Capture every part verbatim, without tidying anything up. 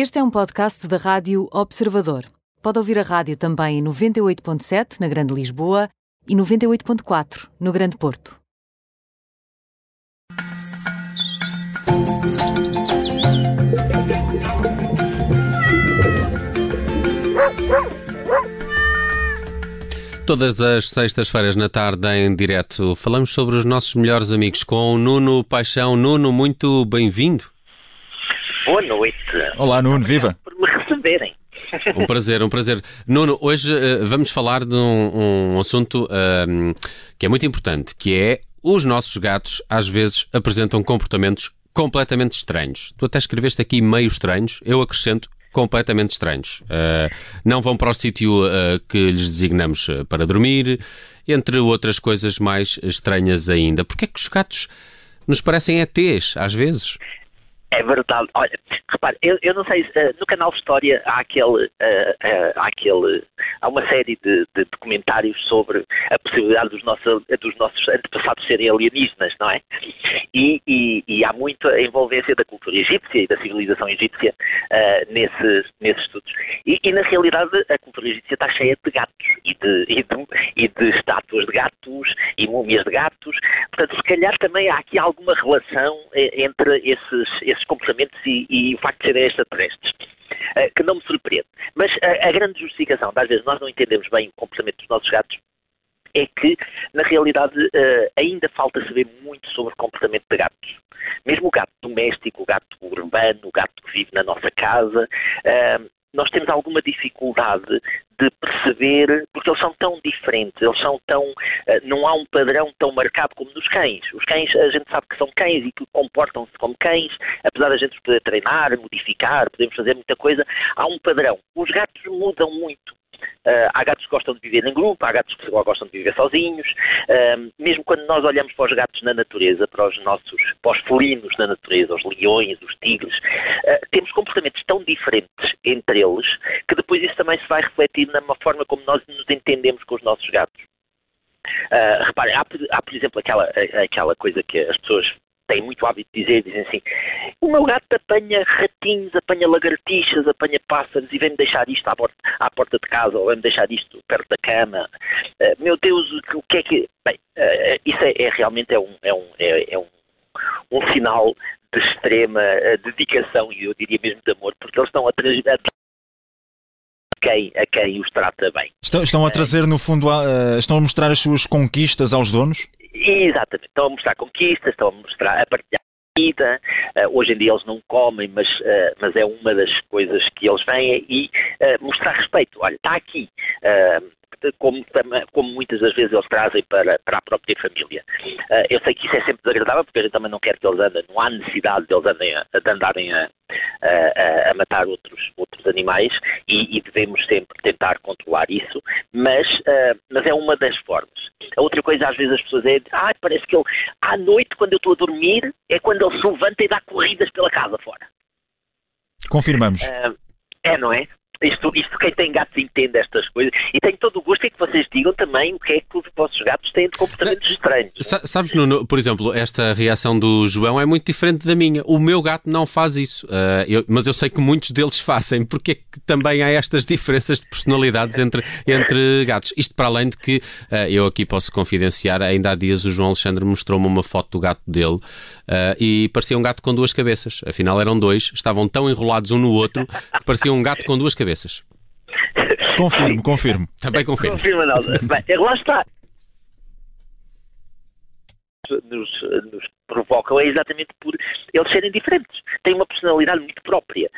Este é um podcast da Rádio Observador. Pode ouvir a rádio também em noventa e oito ponto sete, na Grande Lisboa, e noventa e oito ponto quatro, no Grande Porto. Todas as sextas-feiras na tarde em direto falamos sobre os nossos melhores amigos com o Nuno Paixão. Nuno, muito bem-vindo. Boa noite. Olá, Nuno, viva. Obrigado por me receberem. Um prazer, um prazer. Nuno, hoje uh, vamos falar de um, um assunto uh, que é muito importante, que é os nossos gatos às vezes apresentam comportamentos completamente estranhos. Tu até escreveste aqui meio estranhos, eu acrescento completamente estranhos. Uh, não vão para o sítio uh, que lhes designamos uh, para dormir, entre outras coisas mais estranhas ainda. Porquê é que os gatos nos parecem E Tês às vezes? É verdade. Olha, repare, eu, eu não sei, uh, no canal História há aquele, uh, uh, há, aquele há uma série de, de documentários sobre a possibilidade dos nossos, dos nossos antepassados serem alienígenas, não é? E, e, e há muita envolvência da cultura egípcia e da civilização egípcia uh, nesses, nesses estudos. E, e, na realidade, a cultura egípcia está cheia de gatos e de, e, de, e de estátuas de gatos e múmias de gatos. Portanto, se calhar também há aqui alguma relação entre esses, esses esses comportamentos e, e o facto de serem extraterrestres, uh, que não me surpreende. Mas a, a grande justificação, às vezes nós não entendemos bem o comportamento dos nossos gatos, é que, na realidade, uh, ainda falta saber muito sobre o comportamento de gatos. Mesmo o gato doméstico, o gato urbano, o gato que vive na nossa casa, uh, nós temos alguma dificuldade de perceber, porque eles são tão diferentes, eles são tão, uh, não há um padrão tão marcado como nos cães. Os cães, a gente sabe que são cães e que comportam-se como cães, apesar da gente os poder treinar, modificar, podemos fazer muita coisa, há um padrão. Os gatos mudam muito. Uh, há gatos que gostam de viver em grupo, há gatos que gostam de viver sozinhos. Uh, mesmo quando nós olhamos para os gatos na natureza, para os nossos, para os felinos na natureza, os leões, os tigres, uh, temos comportamentos tão diferentes entre eles que depois isso também se vai refletir na forma como nós nos entendemos com os nossos gatos. Uh, reparem, há, há por exemplo aquela, aquela coisa que as pessoas têm muito hábito de dizer, dizem assim: o meu gato apanha ratinhos, apanha lagartixas, apanha pássaros e vem-me deixar isto à porta, à porta de casa, ou vem-me deixar isto perto da cama. Uh, meu Deus, o que é que... Bem, uh, isso é, é realmente é um, é um, é, é um, um sinal de extrema uh, dedicação e eu diria mesmo de amor, porque eles estão a transmitir quem, a quem os trata bem. Estão, estão a trazer, no fundo, a, uh, estão a mostrar as suas conquistas aos donos? Exatamente, estão a mostrar conquistas, estão a mostrar a partilhar vida. Uh, hoje em dia eles não comem, mas, uh, mas é uma das coisas que eles vêm e uh, mostrar respeito. Olha, está aqui, uh, como, como muitas das vezes eles trazem para, para a própria família. Uh, eu sei que isso é sempre desagradável, porque a gente também não quer que eles andem, não há necessidade de eles andem a, de andarem a, a, a matar outros, outros animais e, e devemos sempre tentar controlar isso, mas, uh, mas é uma das formas. A outra coisa, às vezes as pessoas é, ah, parece que ele, à noite, quando eu estou a dormir, é quando ele se levanta e dá corridas pela casa fora. Confirmamos. Uh, é, não é? Isto, isto quem tem gatos entende estas coisas e tem todo o gosto em que vocês digam também o que é que os vossos gatos têm de comportamentos estranhos. Sa- sabes, Nuno, por exemplo, esta reação do João é muito diferente da minha. O meu gato não faz isso, uh, eu, mas eu sei que muitos deles fazem. Porque é que também há estas diferenças de personalidades entre, entre gatos? Isto para além de que, uh, eu aqui posso confidenciar, ainda há dias o João Alexandre mostrou-me uma foto do gato dele uh, e parecia um gato com duas cabeças. Afinal eram dois, estavam tão enrolados um no outro que parecia um gato com duas cabeças. Cabeças. Confirmo, confirmo. Também confirmo. Confirma, não. Bem, lá está. Nos, nos provocam é exatamente por eles serem diferentes. Têm uma personalidade muito própria.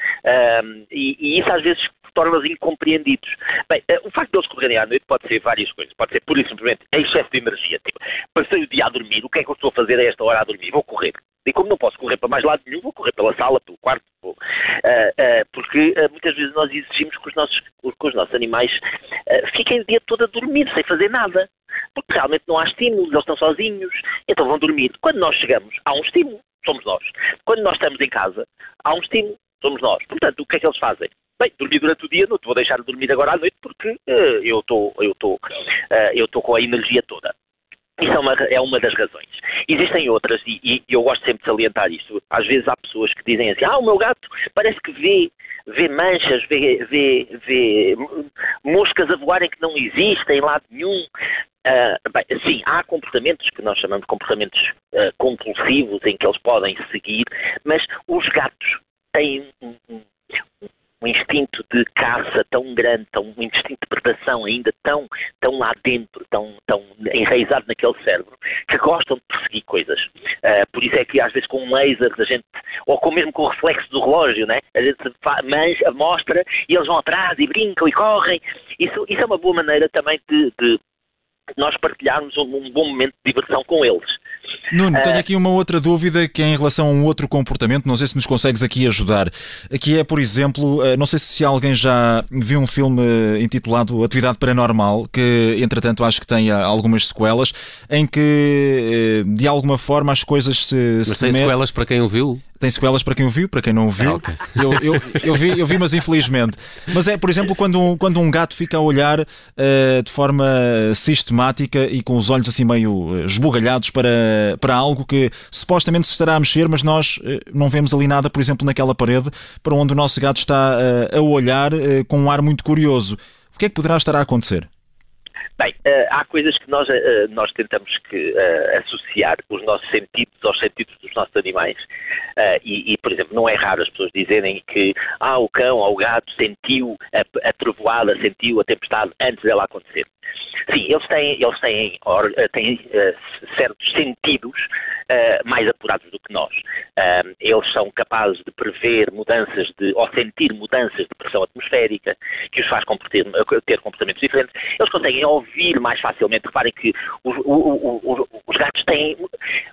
Um, e, e isso às vezes torna-os incompreendidos. Bem, uh, o facto de eles correrem à noite pode ser várias coisas. Pode ser, pura e simplesmente, excesso de energia. Tipo, passei o dia a dormir, o que é que eu estou a fazer a esta hora a dormir? Vou correr. E como não posso correr para mais lado nenhum, vou correr pela sala, pelo quarto, vou, uh, uh, porque uh, muitas vezes nós exigimos que os nossos, que os nossos animais uh, fiquem o dia todo a dormir, sem fazer nada, porque realmente não há estímulos, eles estão sozinhos, então vão dormir. Quando nós chegamos, há um estímulo, somos nós. Quando nós estamos em casa, há um estímulo, somos nós. Portanto, o que é que eles fazem? Bem, dormi durante o dia, não te vou deixar de dormir agora à noite, porque uh, eu estou, eu estou, uh, eu estou com a energia toda. Isso é uma, é uma das razões. Existem outras, e, e eu gosto sempre de salientar isso. Às vezes há pessoas que dizem assim, ah, o meu gato parece que vê, vê manchas, vê, vê, vê moscas a voarem que não existem em lado nenhum. Uh, bem, sim, há comportamentos que nós chamamos de comportamentos uh, compulsivos em que eles podem seguir, mas os gatos têm um, um, um instinto de caça tão grande, tão, um instinto de predação ainda tão, tão lá dentro, tão, tão enraizado naquele cérebro, que gostam de perseguir coisas. Uh, por isso é que às vezes com um laser a gente, ou com, mesmo com o reflexo do relógio, né, a gente manja, mostra e eles vão atrás e brincam e correm. Isso, isso é uma boa maneira também de, de nós partilharmos um, um bom momento de diversão com eles. Nuno, tenho aqui uma outra dúvida que é em relação a um outro comportamento, não sei se nos consegues aqui ajudar, que é, por exemplo, não sei se alguém já viu um filme intitulado Atividade Paranormal, que entretanto acho que tem algumas sequelas, em que de alguma forma as coisas se... Mas se tem met... sequelas para quem o viu? Tem sequelas para quem o viu, para quem não o viu. Ah, okay. eu, eu, eu, vi, eu vi, mas infelizmente. Mas é, por exemplo, quando um, quando um gato fica a olhar uh, de forma sistemática e com os olhos assim meio esbugalhados para, para algo que supostamente se estará a mexer, mas nós uh, não vemos ali nada, por exemplo, naquela parede para onde o nosso gato está uh, a olhar uh, com um ar muito curioso. O que é que poderá estar a acontecer? Bem, uh, há coisas que nós, uh, nós tentamos que, uh, associar os nossos sentidos aos sentidos dos nossos animais. Uh, e, e, por exemplo, não é raro as pessoas dizerem que ah, o cão ou o gato sentiu a, a trovoada, sentiu a tempestade antes dela acontecer. Sim, eles têm, eles têm, or, têm uh, certos sentidos uh, mais apurados do que nós. Uh, eles são capazes de prever mudanças de, ou sentir mudanças de pressão atmosférica, que os faz ter comportamentos diferentes. Eles conseguem ouvir mais facilmente. Reparem que os, os, os gatos têm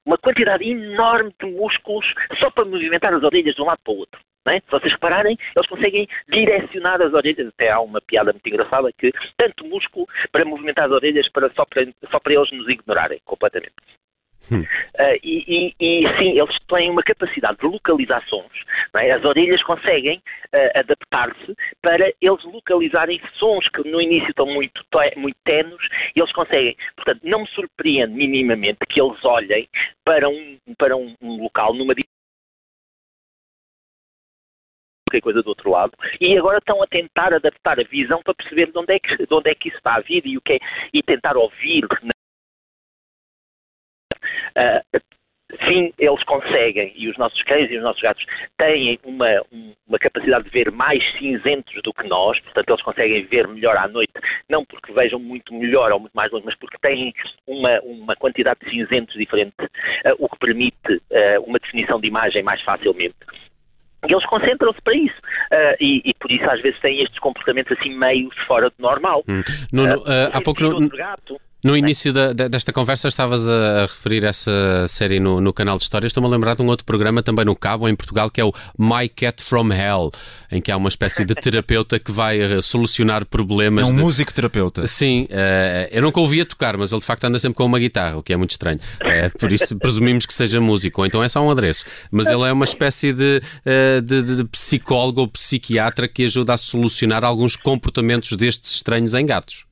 uma quantidade enorme de músculos só para movimentar as orelhas de um lado para o outro. Não é? Se vocês repararem, eles conseguem direcionar as orelhas. Até há uma piada muito engraçada que tanto músculo para movimentar as orelhas para, só, para, só para eles nos ignorarem completamente. Hum. Uh, e, e, e sim, eles têm uma capacidade de localizar sons, não é? As orelhas conseguem uh, adaptar-se para eles localizarem sons que no início estão muito, muito tenos e eles conseguem, portanto, não me surpreende minimamente que eles olhem para um, para um, um local numa qualquer coisa do outro lado, e agora estão a tentar adaptar a visão para perceber de onde é que, de onde é que isso está a vir e, o que é, e tentar ouvir. Uh, sim, eles conseguem, e os nossos cães e os nossos gatos têm uma, uma capacidade de ver mais cinzentos do que nós, portanto eles conseguem ver melhor à noite, não porque vejam muito melhor ou muito mais longe, mas porque têm uma, uma quantidade de cinzentos diferente, uh, o que permite uh, uma definição de imagem mais facilmente. E eles concentram-se para isso. Uh, e, e por isso às vezes têm estes comportamentos assim meio fora do normal. Hum. No, no, uh, há pouco... No... gato, No início da, desta conversa estavas a referir essa série no, no canal de histórias. Estou-me a lembrar de um outro programa também no Cabo, em Portugal, que é o My Cat From Hell, em que há uma espécie de terapeuta que vai solucionar problemas. É um de... músico-terapeuta. Sim, uh, eu nunca ouvia tocar, mas ele de facto anda sempre com uma guitarra, o que é muito estranho. Uh, por isso presumimos que seja músico, ou então é só um adereço. Mas ele é uma espécie de, uh, de, de psicólogo ou psiquiatra que ajuda a solucionar alguns comportamentos destes estranhos em gatos.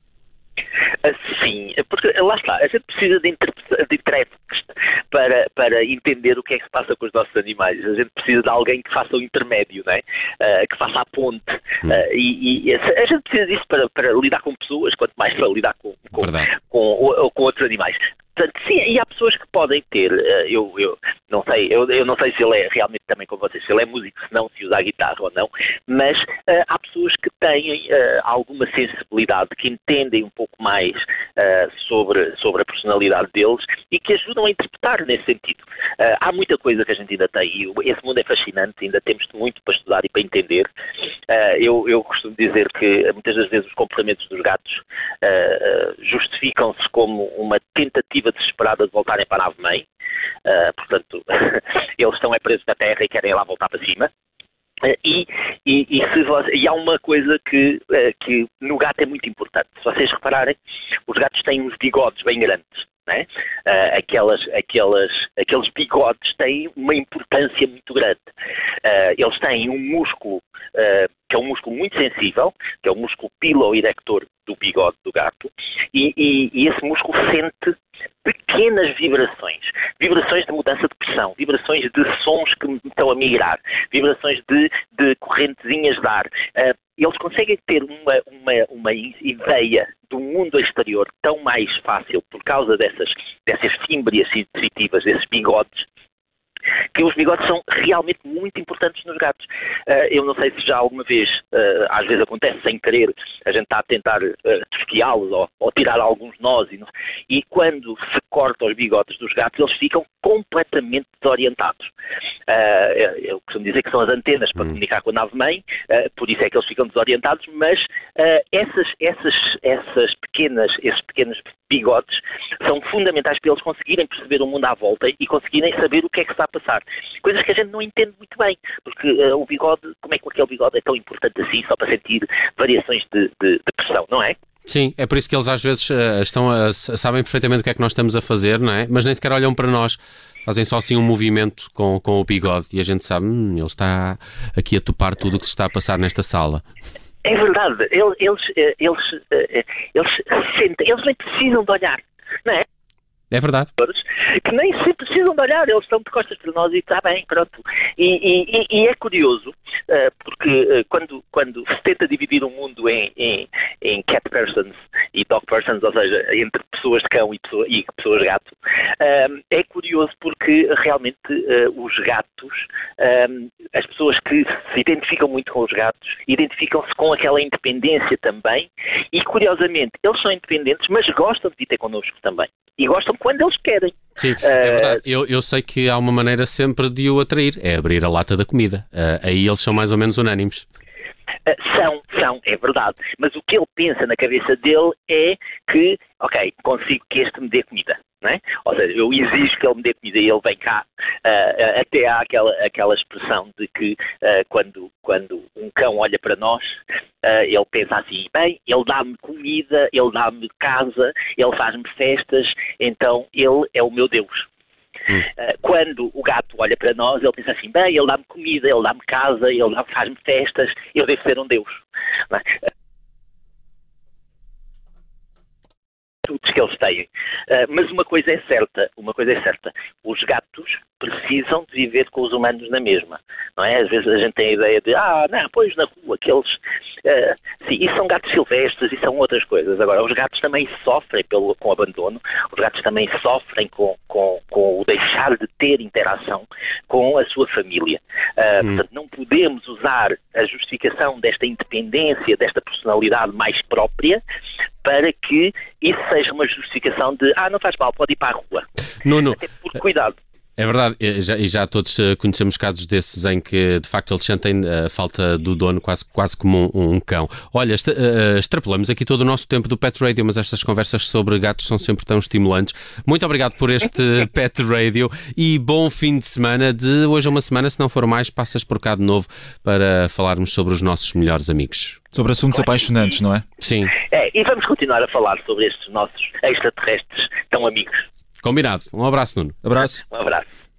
Sim, porque lá está, a gente precisa de intérpretes para, para entender o que é que se passa com os nossos animais. A gente precisa de alguém que faça o intermédio, não é? Uh, que faça a ponte. Uh, e, e a gente precisa disso para, para lidar com pessoas, quanto mais para lidar com, com, com, com outros animais. Portanto, sim, e há pessoas que podem ter, eu, eu não sei, eu, eu não sei se ele é realmente também como vocês, se ele é músico, se não, se usa a guitarra ou não, mas uh, há pessoas que têm uh, alguma sensibilidade, que entendem um pouco mais uh, sobre, sobre a personalidade deles e que ajudam a interpretar nesse sentido. Uh, há muita coisa que a gente ainda tem e esse mundo é fascinante, ainda temos muito para estudar e para entender. Uh, eu, eu costumo dizer que muitas das vezes os comportamentos dos gatos uh, justificam-se como uma tentativa desesperada de voltarem para a ave-mãe, uh, portanto, eles estão é presos na terra e querem lá voltar para cima, uh, e, e, e, se você, e há uma coisa que, uh, que no gato é muito importante, se vocês repararem, os gatos têm uns bigodes bem grandes, né? uh, aquelas, aquelas, aqueles bigodes têm uma importância muito grande, uh, eles têm um músculo, uh, que é um músculo muito sensível, que é o músculo piloirector do bigode do gato, e, e, e esse músculo sente pequenas vibrações, vibrações de mudança de pressão, vibrações de sons que me estão a migrar, vibrações de, de correntezinhas de ar. Uh, eles conseguem ter uma, uma, uma ideia do mundo exterior tão mais fácil por causa dessas, dessas fímbrias sensitivas, desses bigodes, que os bigodes são realmente muito importantes nos gatos. Uh, eu não sei se já alguma vez, uh, às vezes acontece sem querer, a gente está a tentar tosquiá-los uh, ou, ou tirar alguns nós, e, e quando se cortam os bigodes dos gatos, eles ficam completamente desorientados. Uh, eu, eu costumo dizer que são as antenas para comunicar com a nave-mãe, uh, por isso é que eles ficam desorientados, mas uh, essas, essas, essas pequenas, esses pequenos bigodes são fundamentais para eles conseguirem perceber o mundo à volta e conseguirem saber o que é que está a passar. Coisas que a gente não entende muito bem, porque uh, o bigode, como é que aquele bigode é tão importante assim, só para sentir variações de, de, de pressão, não é? Sim, é por isso que eles às vezes uh, estão a, sabem perfeitamente o que é que nós estamos a fazer, não é? Mas nem sequer olham para nós, fazem só assim um movimento com, com o bigode e a gente sabe, hum, ele está aqui a topar tudo o que se está a passar nesta sala. É verdade, eles, eles, eles, eles sentem, eles nem precisam de olhar, não é? É verdade. Que nem se precisam de olhar, eles estão de costas para nós e está bem, pronto. E, e, e é curioso, uh, porque uh, quando, quando se tenta dividir o mundo em, em, em cat persons e dog persons, ou seja, entre pessoas de cão e, pessoa, e pessoas de gato, um, é curioso porque realmente uh, os gatos, um, as pessoas que se identificam muito com os gatos, identificam-se com aquela independência também e, curiosamente, eles são independentes, mas gostam de viver connosco também. E gostam quando eles querem. Sim, uh, é verdade. Eu, eu sei que há uma maneira sempre de o atrair, é abrir a lata da comida. Uh, aí eles são mais ou menos unânimes. Uh, são, são, é verdade. Mas o que ele pensa na cabeça dele é que, ok, consigo que este me dê comida. Não é? Ou seja, eu exijo que ele me dê comida e ele vem cá. Uh, até há aquela, aquela expressão de que uh, quando, quando um cão olha para nós, uh, ele pensa assim, bem, ele dá-me comida, ele dá-me casa, ele faz-me festas, então ele é o meu Deus. Hum. Uh, quando o gato olha para nós, ele pensa assim, bem, ele dá-me comida, ele dá-me casa, ele faz-me festas, eu devo ser um Deus. Não é? Que eles têm. Uh, mas uma coisa é certa, uma coisa é certa, os gatos precisam de viver com os humanos na mesma, não é? Às vezes a gente tem a ideia de, ah, não, pois na rua, aqueles... Uh, sim, e são gatos silvestres e são outras coisas. Agora, os gatos também sofrem pelo, com o abandono, os gatos também sofrem com, com, com o deixar de ter interação com a sua família. Uh, hum. Portanto, não podemos usar a justificação desta independência, desta personalidade mais própria, para que isso seja uma justificação de, ah, não faz mal, pode ir para a rua. Não, não. Até por cuidado. É verdade, e já, já todos conhecemos casos desses em que, de facto, eles sentem a falta do dono quase, quase como um, um cão. Olha, esta, uh, extrapolamos aqui todo o nosso tempo do Pet Radio, mas estas conversas sobre gatos são sempre tão estimulantes. Muito obrigado por este Pet Radio e bom fim de semana. De hoje a uma semana, se não for mais, passas por cá de novo para falarmos sobre os nossos melhores amigos. Sobre assuntos apaixonantes, não é? Sim. É, e vamos continuar a falar sobre estes nossos extraterrestres tão amigos. Combinado. Um abraço, Nuno. Abraço. Um abraço.